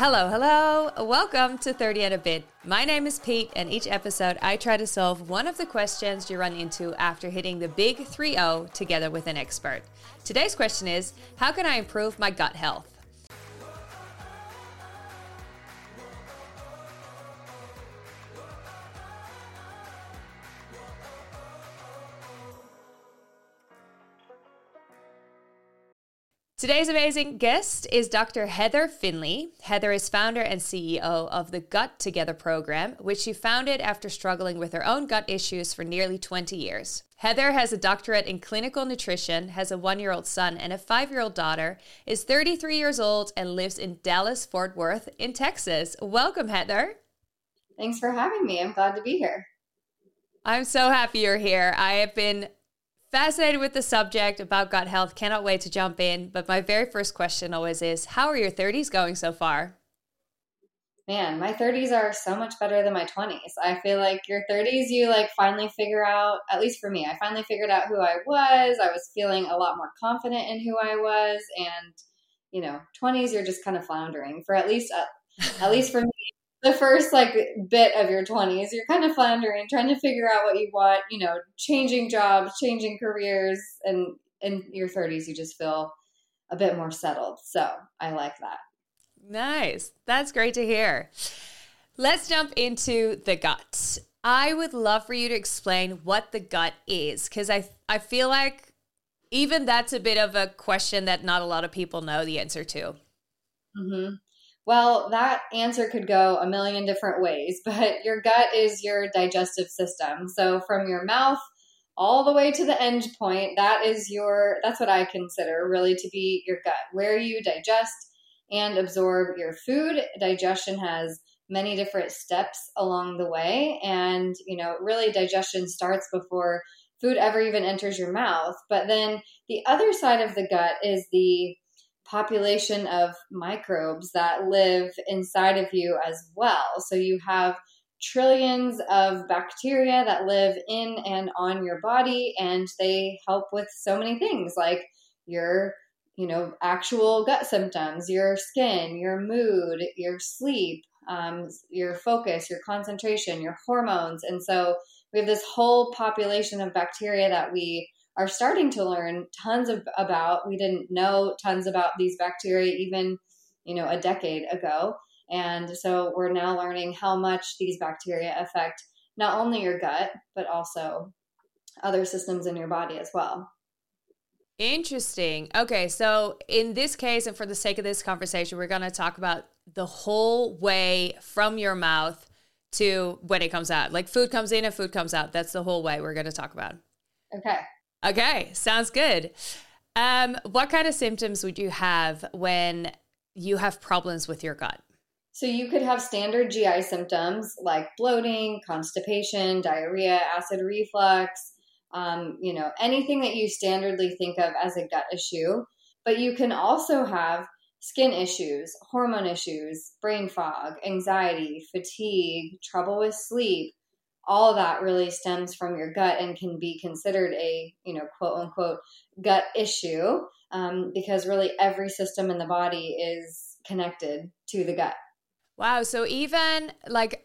Hello, hello. Welcome to 30 Out of Bid. My name is Pete, and each episode I try to solve one of the questions you run into after hitting the big 3-0 together with an expert. Today's question is, how can I improve my gut health? Today's amazing guest is Dr. Heather Finley. Heather is founder and CEO of the Gut Together program, which she founded after struggling with her own gut issues for nearly 20 years. Heather has a doctorate in clinical nutrition, has a 1-year-old son and a 5-year-old daughter, is 33 years old, and lives in Dallas, Fort Worth in Texas. Welcome, Heather. Thanks for having me. I'm glad to be here. I'm so happy you're here. I have been fascinated with the subject about gut health. Cannot wait to jump in. But my very first question always is, how are your 30s going so far? Man, my 30s are so much better than my 20s. I feel like your 30s, you finally figure out, at least for me, I finally figured out who I was. I was feeling a lot more confident in who I was. And, 20s, you're just kind of floundering for at least for me. The first bit of your 20s, you're kind of floundering, trying to figure out what you want, changing jobs, changing careers, and in your 30s, you just feel a bit more settled. So I like that. Nice. That's great to hear. Let's jump into the gut. I would love for you to explain what the gut is, because I feel like even that's a bit of a question that not a lot of people know the answer to. Mm-hmm. Well, that answer could go a million different ways, but your gut is your digestive system. So from your mouth all the way to the end point, that's what I consider really to be your gut, where you digest and absorb your food. Digestion has many different steps along the way. And, really digestion starts before food ever even enters your mouth. But then the other side of the gut is the population of microbes that live inside of you as well. So you have trillions of bacteria that live in and on your body, and they help with so many things like your, actual gut symptoms, your skin, your mood, your sleep, your focus, your concentration, your hormones. And so we have this whole population of bacteria that we are starting to learn tons about. We didn't know tons about these bacteria even, a decade ago. And so we're now learning how much these bacteria affect not only your gut, but also other systems in your body as well. Interesting. Okay. So in this case, and for the sake of this conversation, we're going to talk about the whole way from your mouth to when it comes out, like food comes in and food comes out. That's the whole way we're going to talk about. Okay. Okay, sounds good. What kind of symptoms would you have when you have problems with your gut? So you could have standard GI symptoms like bloating, constipation, diarrhea, acid reflux, anything that you standardly think of as a gut issue. But you can also have skin issues, hormone issues, brain fog, anxiety, fatigue, trouble with sleep. All of that really stems from your gut and can be considered a, quote unquote, gut issue, because really every system in the body is connected to the gut. Wow. So even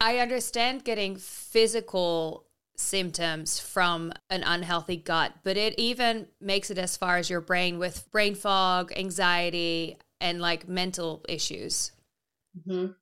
I understand getting physical symptoms from an unhealthy gut, but it even makes it as far as your brain with brain fog, anxiety, and mental issues. Mm-hmm.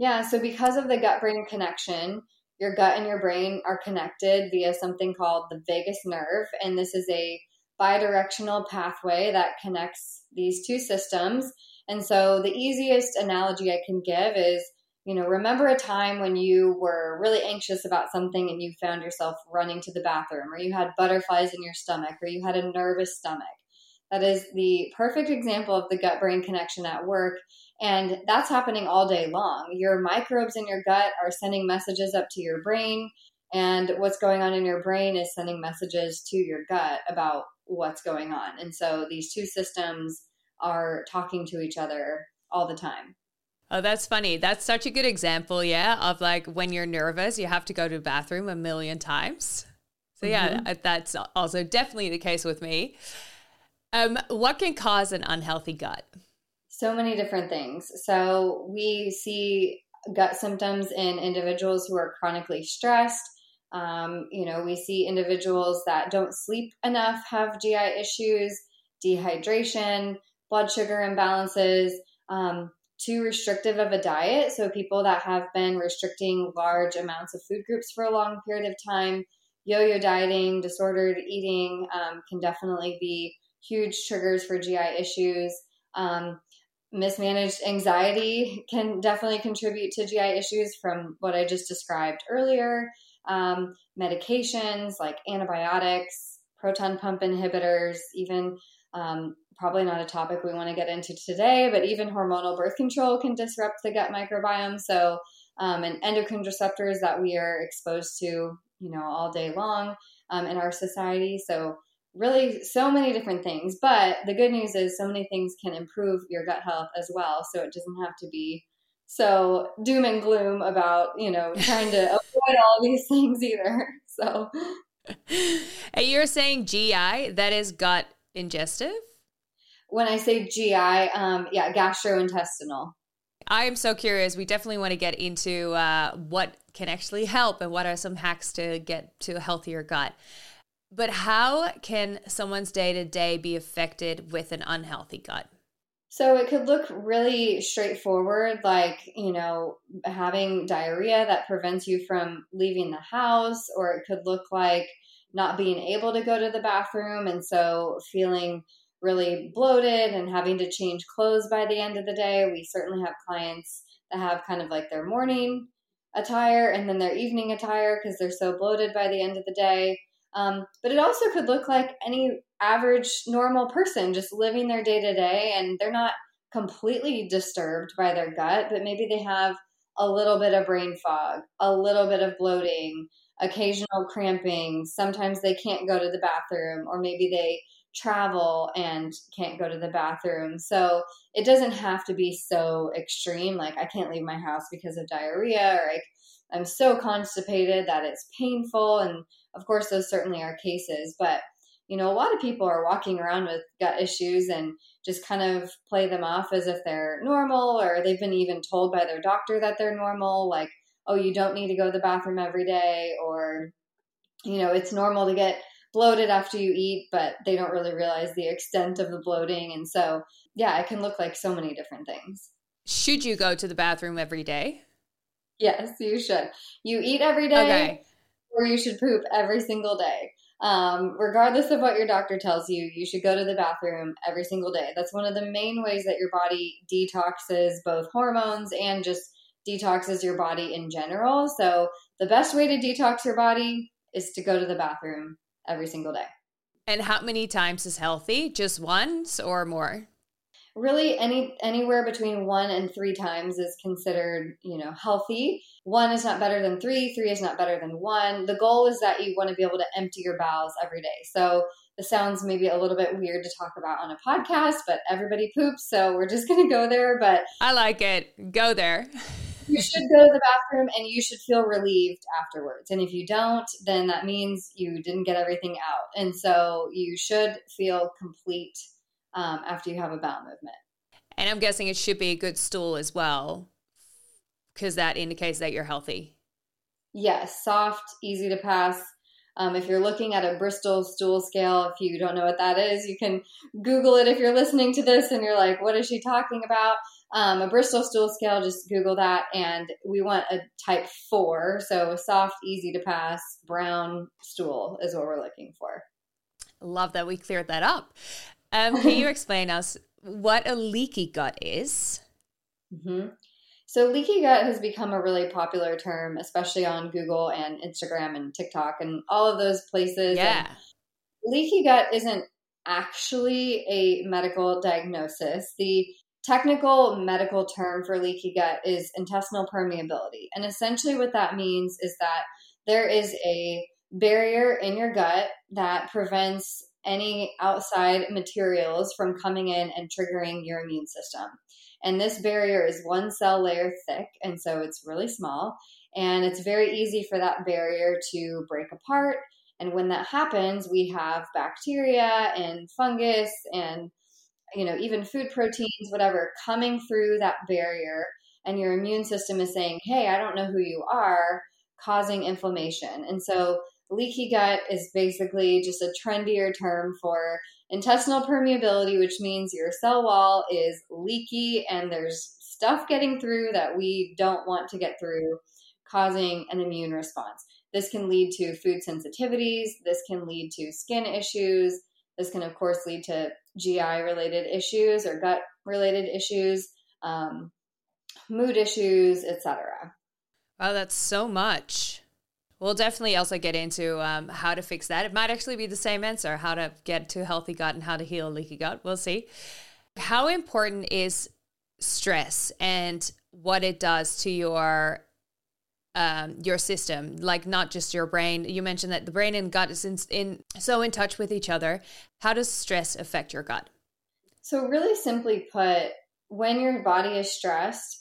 Yeah. So because of the gut-brain connection, your gut and your brain are connected via something called the vagus nerve. And this is a bidirectional pathway that connects these two systems. And so the easiest analogy I can give is, remember a time when you were really anxious about something and you found yourself running to the bathroom, or you had butterflies in your stomach, or you had a nervous stomach. That is the perfect example of the gut-brain connection at work. And that's happening all day long. Your microbes in your gut are sending messages up to your brain. And what's going on in your brain is sending messages to your gut about what's going on. And so these two systems are talking to each other all the time. Oh, that's funny. That's such a good example, yeah, of when you're nervous, you have to go to the bathroom a million times. So mm-hmm. Yeah, that's also definitely the case with me. What can cause an unhealthy gut? So many different things. So we see gut symptoms in individuals who are chronically stressed. We see individuals that don't sleep enough have GI issues, dehydration, blood sugar imbalances, too restrictive of a diet. So people that have been restricting large amounts of food groups for a long period of time, yo-yo dieting, disordered eating can definitely be huge triggers for GI issues. Mismanaged anxiety can definitely contribute to GI issues from what I just described earlier. Medications like antibiotics, proton pump inhibitors, even probably not a topic we want to get into today, but even hormonal birth control can disrupt the gut microbiome. So, and endocrine receptors that we are exposed to, all day long in our society. So really so many different things, but the good news is so many things can improve your gut health as well. So it doesn't have to be so doom and gloom about, trying to avoid all these things either. So you're saying GI, that is gut ingestive? When I say GI, gastrointestinal. I am so curious. We definitely want to get into what can actually help and what are some hacks to get to a healthier gut. But how can someone's day-to-day be affected with an unhealthy gut? So it could look really straightforward, like, having diarrhea that prevents you from leaving the house, or it could look like not being able to go to the bathroom and so feeling really bloated and having to change clothes by the end of the day. We certainly have clients that have kind of like their morning attire and then their evening attire because they're so bloated by the end of the day. But it also could look like any average normal person just living their day to day, and they're not completely disturbed by their gut, but maybe they have a little bit of brain fog, a little bit of bloating, occasional cramping. Sometimes they can't go to the bathroom, or maybe they travel and can't go to the bathroom. So it doesn't have to be so extreme. Like, I can't leave my house because of diarrhea, or like I'm so constipated that it's painful. And of course, those certainly are cases, but a lot of people are walking around with gut issues and just kind of play them off as if they're normal, or they've been even told by their doctor that they're normal, like, oh, you don't need to go to the bathroom every day, or, it's normal to get bloated after you eat, but they don't really realize the extent of the bloating. And so, it can look like so many different things. Should you go to the bathroom every day? Yes, you should. You eat every day, okay, or you should poop every single day. Regardless of what your doctor tells you, you should go to the bathroom every single day. That's one of the main ways that your body detoxes both hormones and just detoxes your body in general. So the best way to detox your body is to go to the bathroom every single day. And how many times is healthy? Just once or more? Really, anywhere between 1 and 3 times is considered, healthy. 1 is not better than 3. 3 is not better than 1. The goal is that you want to be able to empty your bowels every day. So this sounds maybe a little bit weird to talk about on a podcast, but everybody poops, so we're just going to go there. But I like it. Go there. You should go to the bathroom, and you should feel relieved afterwards. And if you don't, then that means you didn't get everything out. And so you should feel complete after you have a bowel movement. And I'm guessing it should be a good stool as well, because that indicates that you're healthy. Yes, soft, easy to pass. If you're looking at a Bristol stool scale, if you don't know what that is, you can Google it if you're listening to this and you're like, what is she talking about? A Bristol stool scale, just Google that. And we want a type 4. So soft, easy to pass, brown stool is what we're looking for. Love that we cleared that up. Can you explain us what a leaky gut is? Mm-hmm. So leaky gut has become a really popular term, especially on Google and Instagram and TikTok and all of those places. Yeah. And leaky gut isn't actually a medical diagnosis. The technical medical term for leaky gut is intestinal permeability. And essentially what that means is that there is a barrier in your gut that prevents any outside materials from coming in and triggering your immune system. And this barrier is 1 cell layer thick, and so it's really small, and it's very easy for that barrier to break apart. And when that happens, we have bacteria and fungus and you know, even food proteins, whatever, coming through that barrier, and your immune system is saying, hey, I don't know who you are, causing inflammation. And so leaky gut is basically just a trendier term for intestinal permeability, which means your cell wall is leaky and there's stuff getting through that we don't want to get through, causing an immune response. This can lead to food sensitivities. This can lead to skin issues. This can, of course, lead to GI-related issues or gut-related issues, mood issues, etc. Wow, that's so much. We'll definitely also get into how to fix that. It might actually be the same answer, how to get to a healthy gut and how to heal a leaky gut. We'll see. How important is stress and what it does to your system, like not just your brain? You mentioned that the brain and gut is so in touch with each other. How does stress affect your gut? So really simply put, when your body is stressed,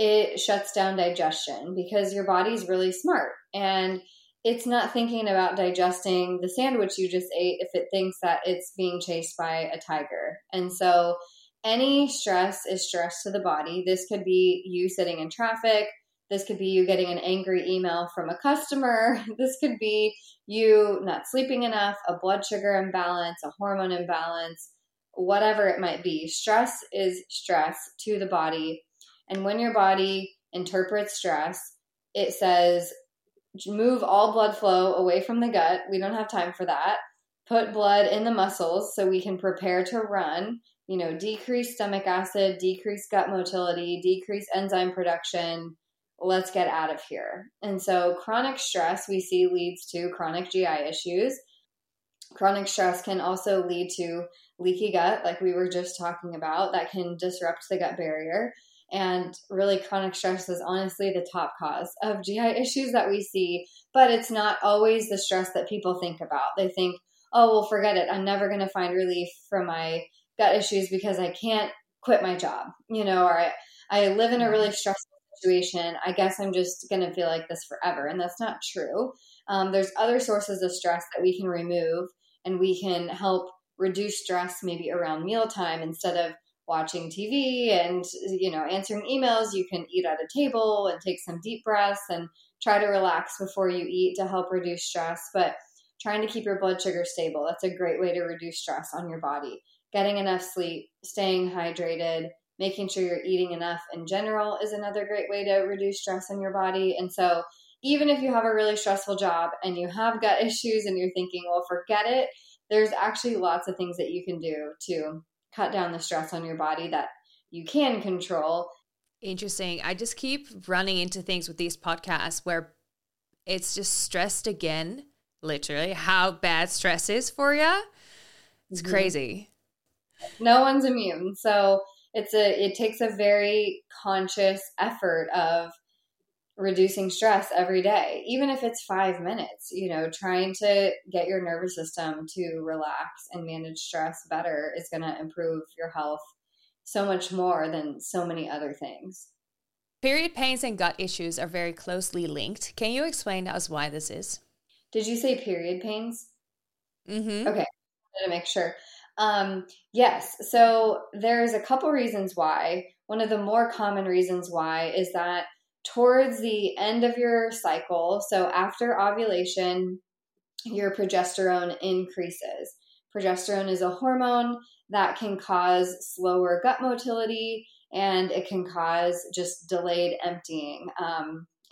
it shuts down digestion because your body's really smart and it's not thinking about digesting the sandwich you just ate if it thinks that it's being chased by a tiger. And so any stress is stress to the body. This could be you sitting in traffic. This could be you getting an angry email from a customer. This could be you not sleeping enough, a blood sugar imbalance, a hormone imbalance, whatever it might be. Stress is stress to the body. And when your body interprets stress, it says, move all blood flow away from the gut. We don't have time for that. Put blood in the muscles so we can prepare to run. You know, decrease stomach acid, decrease gut motility, decrease enzyme production. Let's get out of here. And so chronic stress we see leads to chronic GI issues. Chronic stress can also lead to leaky gut, like we were just talking about, that can disrupt the gut barrier. And really, chronic stress is honestly the top cause of GI issues that we see, but it's not always the stress that people think about. They think, oh, well, forget it. I'm never going to find relief from my gut issues because I can't quit my job, you know, or I live in a really stressful situation, I guess I'm just going to feel like this forever. And that's not true. There's other sources of stress that we can remove, and we can help reduce stress maybe around mealtime. Instead of watching TV and, you know, answering emails, you can eat at a table and take some deep breaths and try to relax before you eat to help reduce stress. But trying to keep your blood sugar stable, that's a great way to reduce stress on your body. Getting enough sleep, staying hydrated, making sure you're eating enough in general is another great way to reduce stress in your body. And so even if you have a really stressful job and you have gut issues and you're thinking, well, forget it, there's actually lots of things that you can do to cut down the stress on your body that you can control. Interesting. I just keep running into things with these podcasts where it's just stressed again, literally, how bad stress is for you. It's crazy. No one's immune. So it takes a very conscious effort of reducing stress every day, even if it's 5 minutes, you know, trying to get your nervous system to relax and manage stress better is going to improve your health so much more than so many other things. Period pains and gut issues are very closely linked. Can you explain to us why this is? Did you say period pains? Mm-hmm. Okay. I wanted to make sure. Yes. So there's a couple reasons why. One of the more common reasons why is that towards the end of your cycle, so after ovulation, your progesterone increases. Progesterone is a hormone that can cause slower gut motility, and it can cause just delayed emptying,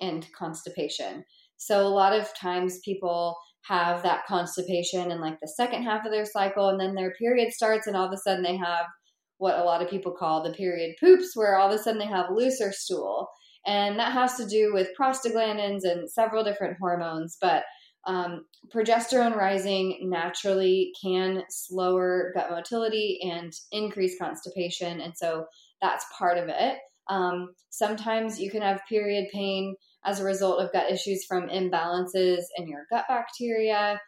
and constipation. So a lot of times people have that constipation in like the second half of their cycle, and then their period starts and all of a sudden they have what a lot of people call the period poops, where all of a sudden they have looser stool. And that has to do with prostaglandins and several different hormones, but progesterone rising naturally can slower gut motility and increase constipation. And so that's part of it. Sometimes you can have period pain as a result of gut issues from imbalances in your gut bacteria,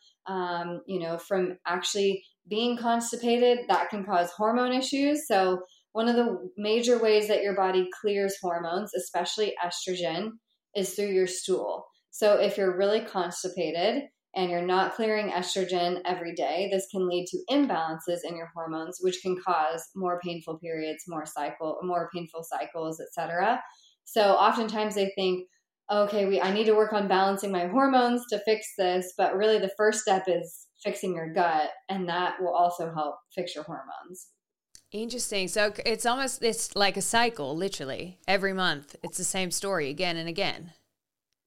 you know, from actually being constipated. That can cause hormone issues. So one of the major ways that your body clears hormones, especially estrogen, is through your stool. So if you're really constipated and you're not clearing estrogen every day, this can lead to imbalances in your hormones, which can cause more painful periods, more painful cycles, etc. So oftentimes they think, okay, I need to work on balancing my hormones to fix this, but really the first step is fixing your gut, and that will also help fix your hormones. Interesting. So it's like a cycle, literally. Every month, it's the same story again and again.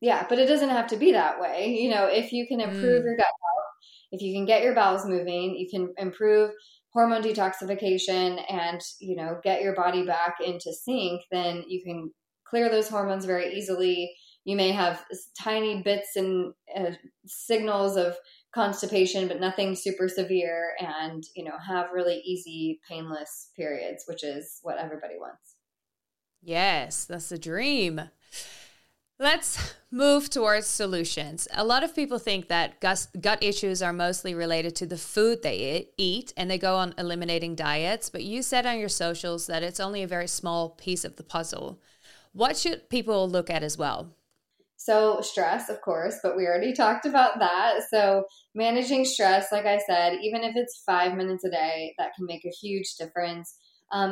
Yeah, but it doesn't have to be that way. If you can improve your gut health, if you can get your bowels moving, you can improve hormone detoxification and, get your body back into sync, then you can clear those hormones very easily. You may have tiny bits and signals of constipation, but nothing super severe, and, have really easy, painless periods, which is what everybody wants. Yes, that's the dream. Let's move towards solutions. A lot of people think that gut issues are mostly related to the food they eat, and they go on eliminating diets, but you said on your socials that it's only a very small piece of the puzzle. What should people look at as well? So stress, of course, but we already talked about that. So managing stress, like I said, even if it's 5 minutes a day, that can make a huge difference.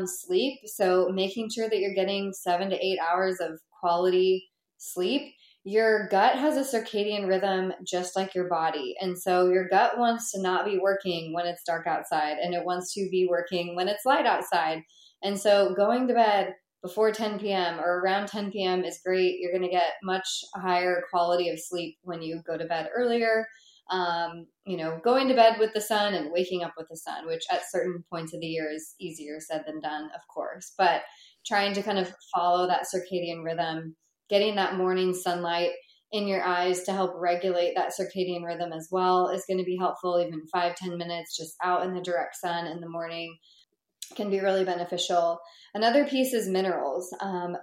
Sleep, so making sure that you're getting 7 to 8 hours of quality sleep. Your gut has a circadian rhythm just like your body. And so your gut wants to not be working when it's dark outside, and it wants to be working when it's light outside. And so going to bed before 10 p.m. or around 10 p.m. is great. You're going to get much higher quality of sleep when you go to bed earlier. Going to bed with the sun and waking up with the sun, which at certain points of the year is easier said than done, of course. But trying to kind of follow that circadian rhythm, getting that morning sunlight in your eyes to help regulate that circadian rhythm as well is going to be helpful. Even 5-10 minutes just out in the direct sun in the morning can be really beneficial. Another piece is minerals.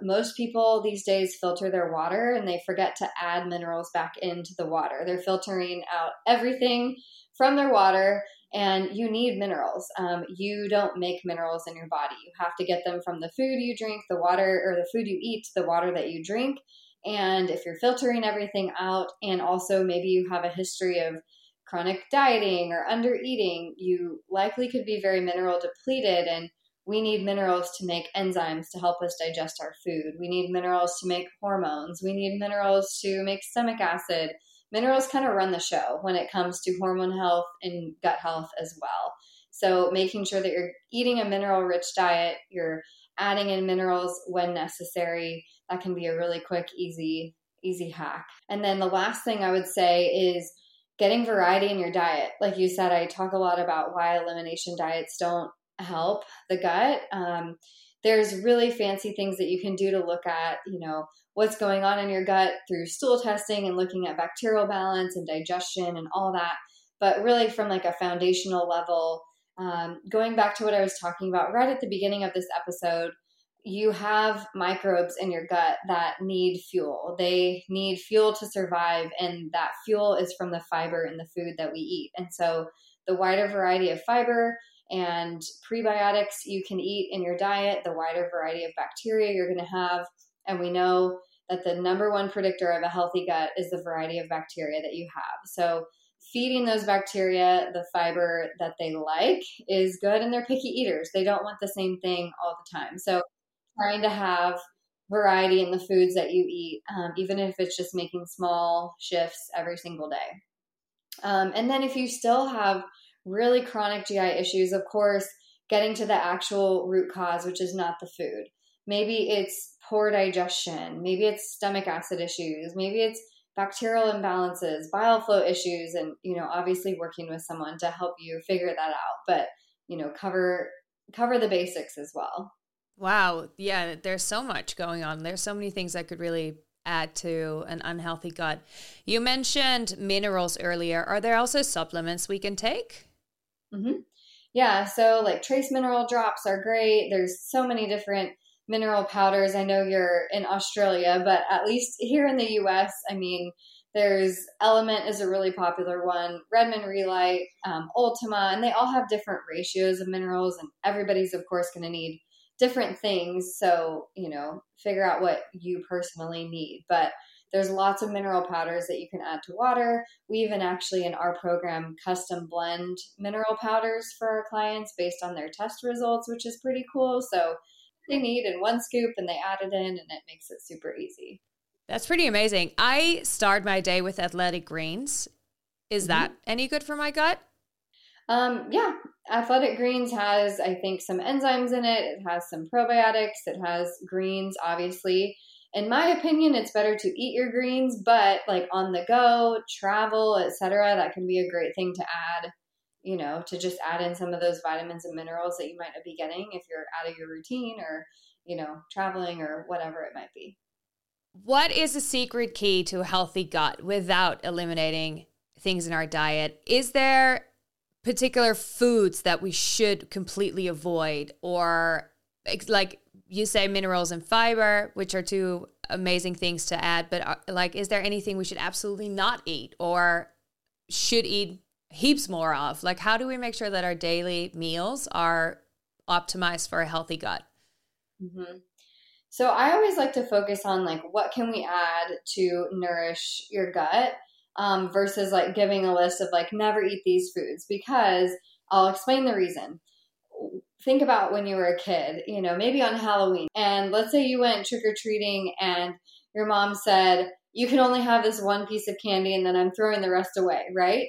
Most people these days filter their water, and they forget to add minerals back into the water. They're filtering out everything from their water, and you need minerals. You don't make minerals in your body. You have to get them from the food you drink, the water, or the food you eat, the water that you drink. And if you're filtering everything out, and also maybe you have a history of chronic dieting or under eating, you likely could be very mineral depleted. And we need minerals to make enzymes to help us digest our food. We need minerals to make hormones. We need minerals to make stomach acid. Minerals kind of run the show when it comes to hormone health and gut health as well. So making sure that you're eating a mineral-rich diet, you're adding in minerals when necessary, that can be a really quick, easy hack. And then the last thing I would say is getting variety in your diet. Like you said, I talk a lot about why elimination diets don't help the gut. There's really fancy things that you can do to look at, what's going on in your gut through stool testing and looking at bacterial balance and digestion and all that. But really from like a foundational level, going back to what I was talking about right at the beginning of this episode, you have microbes in your gut that need fuel. They need fuel to survive, and that fuel is from the fiber in the food that we eat. And so the wider variety of fiber and prebiotics you can eat in your diet, the wider variety of bacteria you're going to have. And we know that the number one predictor of a healthy gut is the variety of bacteria that you have. So feeding those bacteria the fiber that they like is good, and they're picky eaters. They don't want the same thing all the time. So trying to have variety in the foods that you eat, even if it's just making small shifts every single day. And then if you still have really chronic GI issues, of course, getting to the actual root cause, which is not the food. Maybe it's poor digestion. Maybe it's stomach acid issues. Maybe it's bacterial imbalances, bile flow issues, and, obviously working with someone to help you figure that out. But, cover the basics as well. Wow. Yeah, there's so much going on. There's so many things that could really add to an unhealthy gut. You mentioned minerals earlier. Are there also supplements we can take? Mm-hmm. Yeah. So like trace mineral drops are great. There's so many different mineral powders. I know you're in Australia, but at least here in the US, there's Element is a really popular one, Redmond Relight, Ultima, and they all have different ratios of minerals, and everybody's of course going to need different things. So, you know, figure out what you personally need. But there's lots of mineral powders that you can add to water. We even actually in our program custom blend mineral powders for our clients based on their test results, which is pretty cool. So they need in one scoop and they add it in and it makes it super easy. That's pretty amazing. I start my day with Athletic Greens. Is that any good for my gut? Yeah. Athletic Greens has, I think, some enzymes in it. It has some probiotics. It has greens, obviously. In my opinion, it's better to eat your greens, but like on the go, travel, etc., that can be a great thing to add, you know, to just add in some of those vitamins and minerals that you might not be getting if you're out of your routine or, you know, traveling or whatever it might be. What is the secret key to a healthy gut without eliminating things in our diet? Is there particular foods that we should completely avoid, or like you say, minerals and fiber, which are two amazing things to add, but like, is there anything we should absolutely not eat or should eat heaps more of? Like, how do we make sure that our daily meals are optimized for a healthy gut? Mm-hmm. So I always like to focus on like, what can we add to nourish your gut versus like giving a list of like, never eat these foods, because I'll explain the reason. Think about when you were a kid, you know, maybe on Halloween, and let's say you went trick-or-treating and your mom said, you can only have this one piece of candy and then I'm throwing the rest away, right?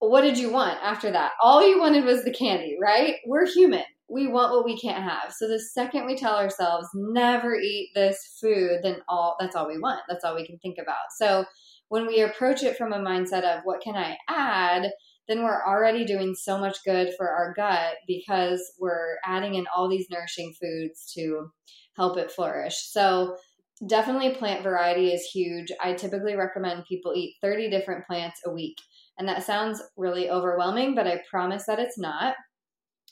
But what did you want after that? All you wanted was the candy, right? We're human. We want what we can't have. So the second we tell ourselves, never eat this food, then that's all we want. That's all we can think about. So when we approach it from a mindset of what can I add, then we're already doing so much good for our gut because we're adding in all these nourishing foods to help it flourish. So definitely plant variety is huge. I typically recommend people eat 30 different plants a week. And that sounds really overwhelming, but I promise that it's not.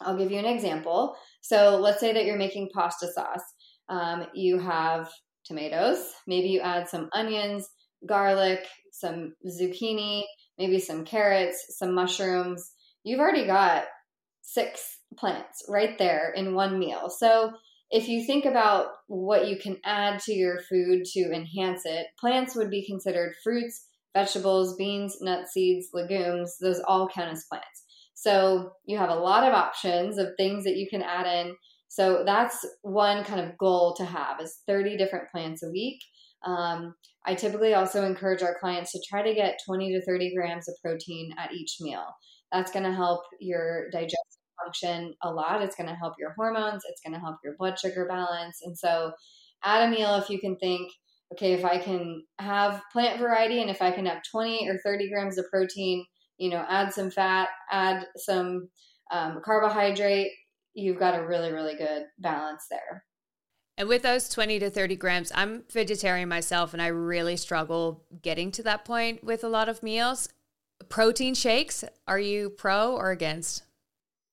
I'll give you an example. So let's say that you're making pasta sauce. You have tomatoes. Maybe you add some onions, garlic, some zucchini, maybe some carrots, some mushrooms. You've already got 6 plants right there in one meal. So if you think about what you can add to your food to enhance it, plants would be considered fruits, vegetables, beans, nuts, seeds, legumes. Those all count as plants. So you have a lot of options of things that you can add in. So that's one kind of goal to have, is 30 different plants a week. I typically also encourage our clients to try to get 20 to 30 grams of protein at each meal. That's going to help your digestive function a lot. It's going to help your hormones. It's going to help your blood sugar balance. And so at a meal, if you can think, okay, if I can have plant variety and if I can have 20 or 30 grams of protein, you know, add some fat, add some carbohydrate, you've got a really, really good balance there. And with those 20 to 30 grams, I'm vegetarian myself, and I really struggle getting to that point with a lot of meals. Protein shakes, are you pro or against?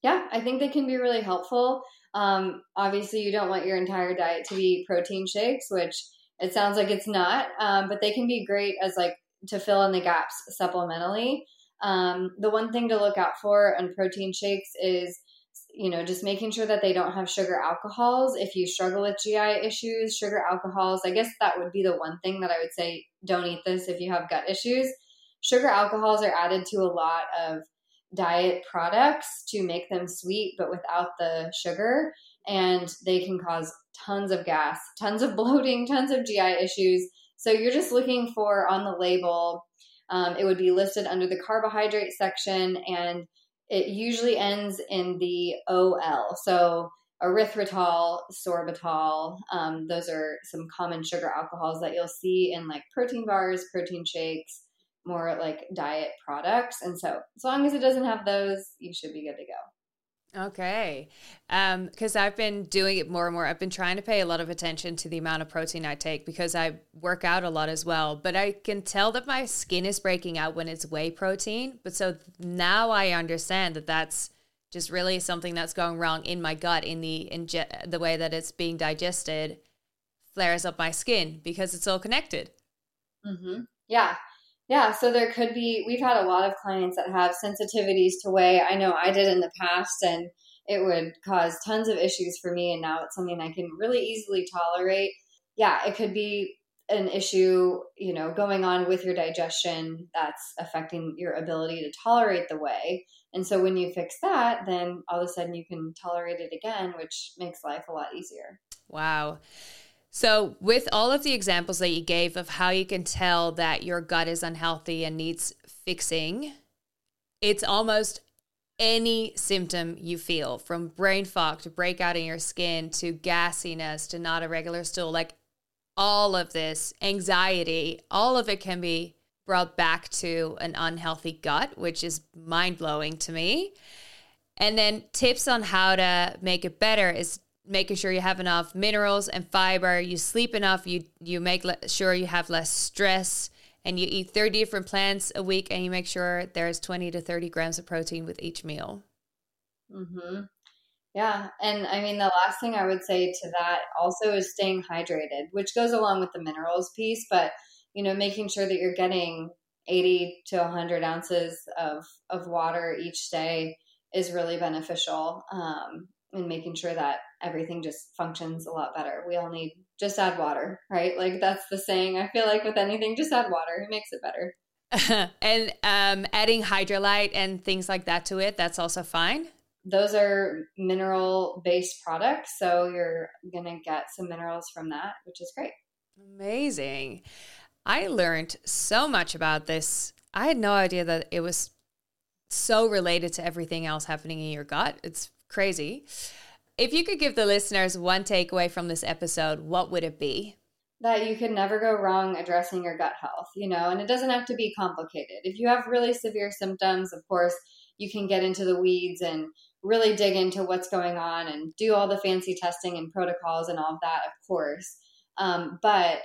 Yeah, I think they can be really helpful. Obviously, you don't want your entire diet to be protein shakes, which it sounds like it's not, but they can be great as like to fill in the gaps supplementally. The one thing to look out for on protein shakes is, you know, just making sure that they don't have sugar alcohols. If you struggle with GI issues, sugar alcohols, I guess that would be the one thing that I would say, don't eat this if you have gut issues. Sugar alcohols are added to a lot of diet products to make them sweet, but without the sugar, and they can cause tons of gas, tons of bloating, tons of GI issues. So you're just looking for on the label, it would be listed under the carbohydrate section, and it usually ends in the OL. So erythritol, sorbitol, those are some common sugar alcohols that you'll see in like protein bars, protein shakes, more like diet products. And so as long as it doesn't have those, you should be good to go. Okay. Because I've been doing it more and more. I've been trying to pay a lot of attention to the amount of protein I take because I work out a lot as well. But I can tell that my skin is breaking out when it's whey protein. But so now I understand that that's just really something that's going wrong in my gut, in the way that it's being digested, flares up my skin because it's all connected. Mm-hmm. Yeah. Yeah. So there could be, we've had a lot of clients that have sensitivities to whey. I know I did in the past, and it would cause tons of issues for me. And now it's something I can really easily tolerate. Yeah, it could be an issue, you know, going on with your digestion that's affecting your ability to tolerate the whey. And so when you fix that, then all of a sudden you can tolerate it again, which makes life a lot easier. Wow. So with all of the examples that you gave of how you can tell that your gut is unhealthy and needs fixing, it's almost any symptom you feel, from brain fog to breakout in your skin to gassiness to not a regular stool, like all of this, anxiety, all of it can be brought back to an unhealthy gut, which is mind-blowing to me. And then tips on how to make it better is making sure you have enough minerals and fiber, you sleep enough, you make sure you have less stress, and you eat 30 different plants a week, and you make sure there's 20 to 30 grams of protein with each meal. Mm-hmm. Yeah. And I mean, the last thing I would say to that also is staying hydrated, which goes along with the minerals piece, but, you know, making sure that you're getting 80 to 100 ounces of water each day is really beneficial. And making sure that everything just functions a lot better. We all need, just add water, right? Like that's the saying. I feel like with anything, just add water. It makes it better. And adding Hydrolite and things like that to it, that's also fine. Those are mineral-based products, so you're going to get some minerals from that, which is great. Amazing. I learned so much about this. I had no idea that it was so related to everything else happening in your gut. It's crazy. If you could give the listeners one takeaway from this episode, what would it be? That you can never go wrong addressing your gut health, you know, and it doesn't have to be complicated. If you have really severe symptoms, of course, you can get into the weeds and really dig into what's going on and do all the fancy testing and protocols and all of that, of course. But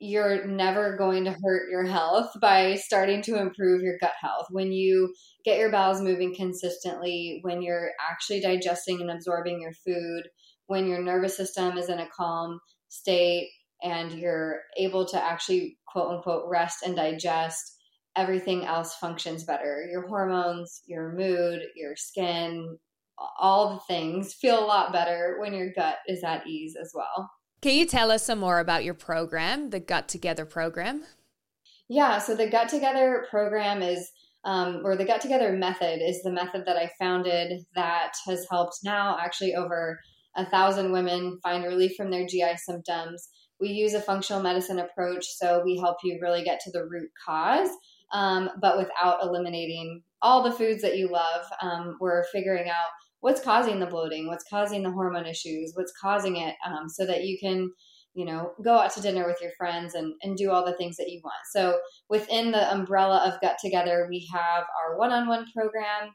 you're never going to hurt your health by starting to improve your gut health. When you get your bowels moving consistently, when you're actually digesting and absorbing your food, when your nervous system is in a calm state and you're able to actually quote unquote rest and digest, everything else functions better. Your hormones, your mood, your skin, all the things feel a lot better when your gut is at ease as well. Can you tell us some more about your program, the Gut Together program? Yeah, so the Gut Together program is, or the Gut Together method is the method that I founded that has helped now actually over 1,000 women find relief from their GI symptoms. We use a functional medicine approach, so we help you really get to the root cause, but without eliminating all the foods that you love. We're figuring out what's causing the bloating, what's causing the hormone issues, what's causing it, so that you can, you know, go out to dinner with your friends and do all the things that you want. So within the umbrella of Gut Together, we have our one-on-one program.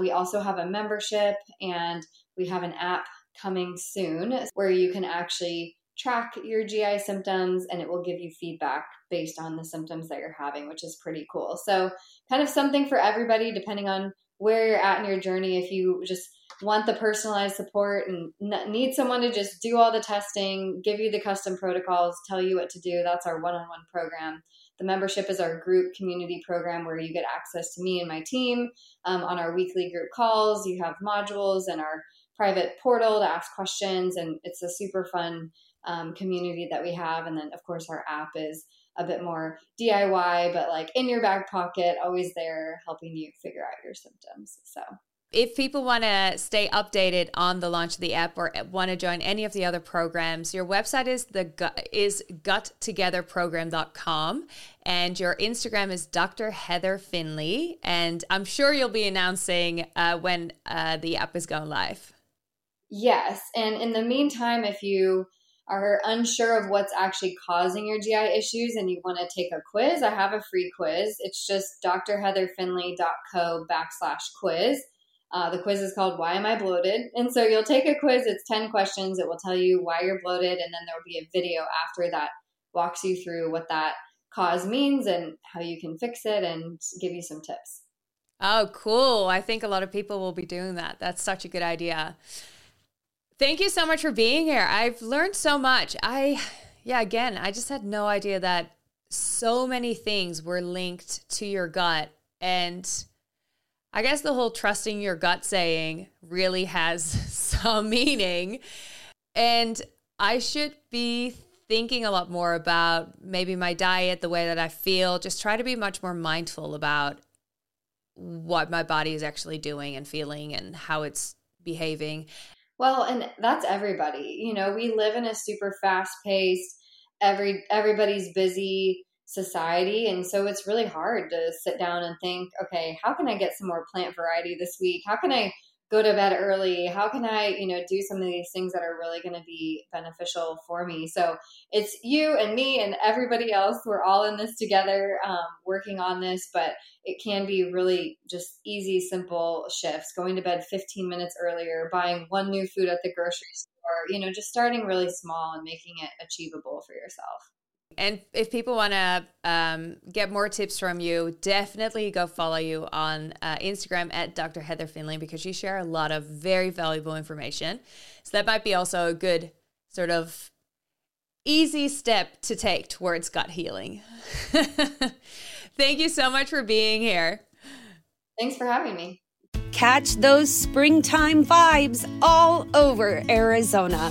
We also have a membership, and we have an app coming soon where you can actually track your GI symptoms, and it will give you feedback based on the symptoms that you're having, which is pretty cool. So kind of something for everybody, depending on where you're at in your journey. If you just want the personalized support and need someone to just do all the testing, give you the custom protocols, tell you what to do, that's our one-on-one program. The membership is our group community program where you get access to me and my team on our weekly group calls. You have modules and our private portal to ask questions, and it's a super fun community that we have. And then, of course, our app is a bit more DIY, but like in your back pocket, always there helping you figure out your symptoms. So if people want to stay updated on the launch of the app or want to join any of the other programs, your website is guttogetherprogram.com, and your Instagram is Dr. Heather Finley. And I'm sure you'll be announcing when the app is going live. Yes. And in the meantime, if you are unsure of what's actually causing your GI issues and you want to take a quiz, I have a free quiz. It's just drheatherfinley.co/quiz. The quiz is called Why Am I Bloated? And so you'll take a quiz. It's 10 questions. It will tell you why you're bloated. And then there will be a video after that walks you through what that cause means and how you can fix it and give you some tips. Oh, cool. I think a lot of people will be doing that. That's such a good idea. Thank you so much for being here. I've learned so much. I just had no idea that so many things were linked to your gut, and I guess the whole trusting your gut saying really has some meaning. And I should be thinking a lot more about maybe my diet, the way that I feel, just try to be much more mindful about what my body is actually doing and feeling and how it's behaving. Well, and that's everybody. You know, we live in a super fast-paced, everybody's busy society, and so it's really hard to sit down and think, okay, how can I get some more plant variety this week? How can I go to bed early? How can I, you know, do some of these things that are really going to be beneficial for me? So it's you and me and everybody else. We're all in this together, working on this, but it can be really just easy, simple shifts, going to bed 15 minutes earlier, buying one new food at the grocery store, you know, just starting really small and making it achievable for yourself. And if people want to get more tips from you, definitely go follow you on Instagram at Dr. Heather Finley, because you share a lot of very valuable information. So that might be also a good sort of easy step to take towards gut healing. Thank you so much for being here. Thanks for having me. Catch those springtime vibes all over Arizona.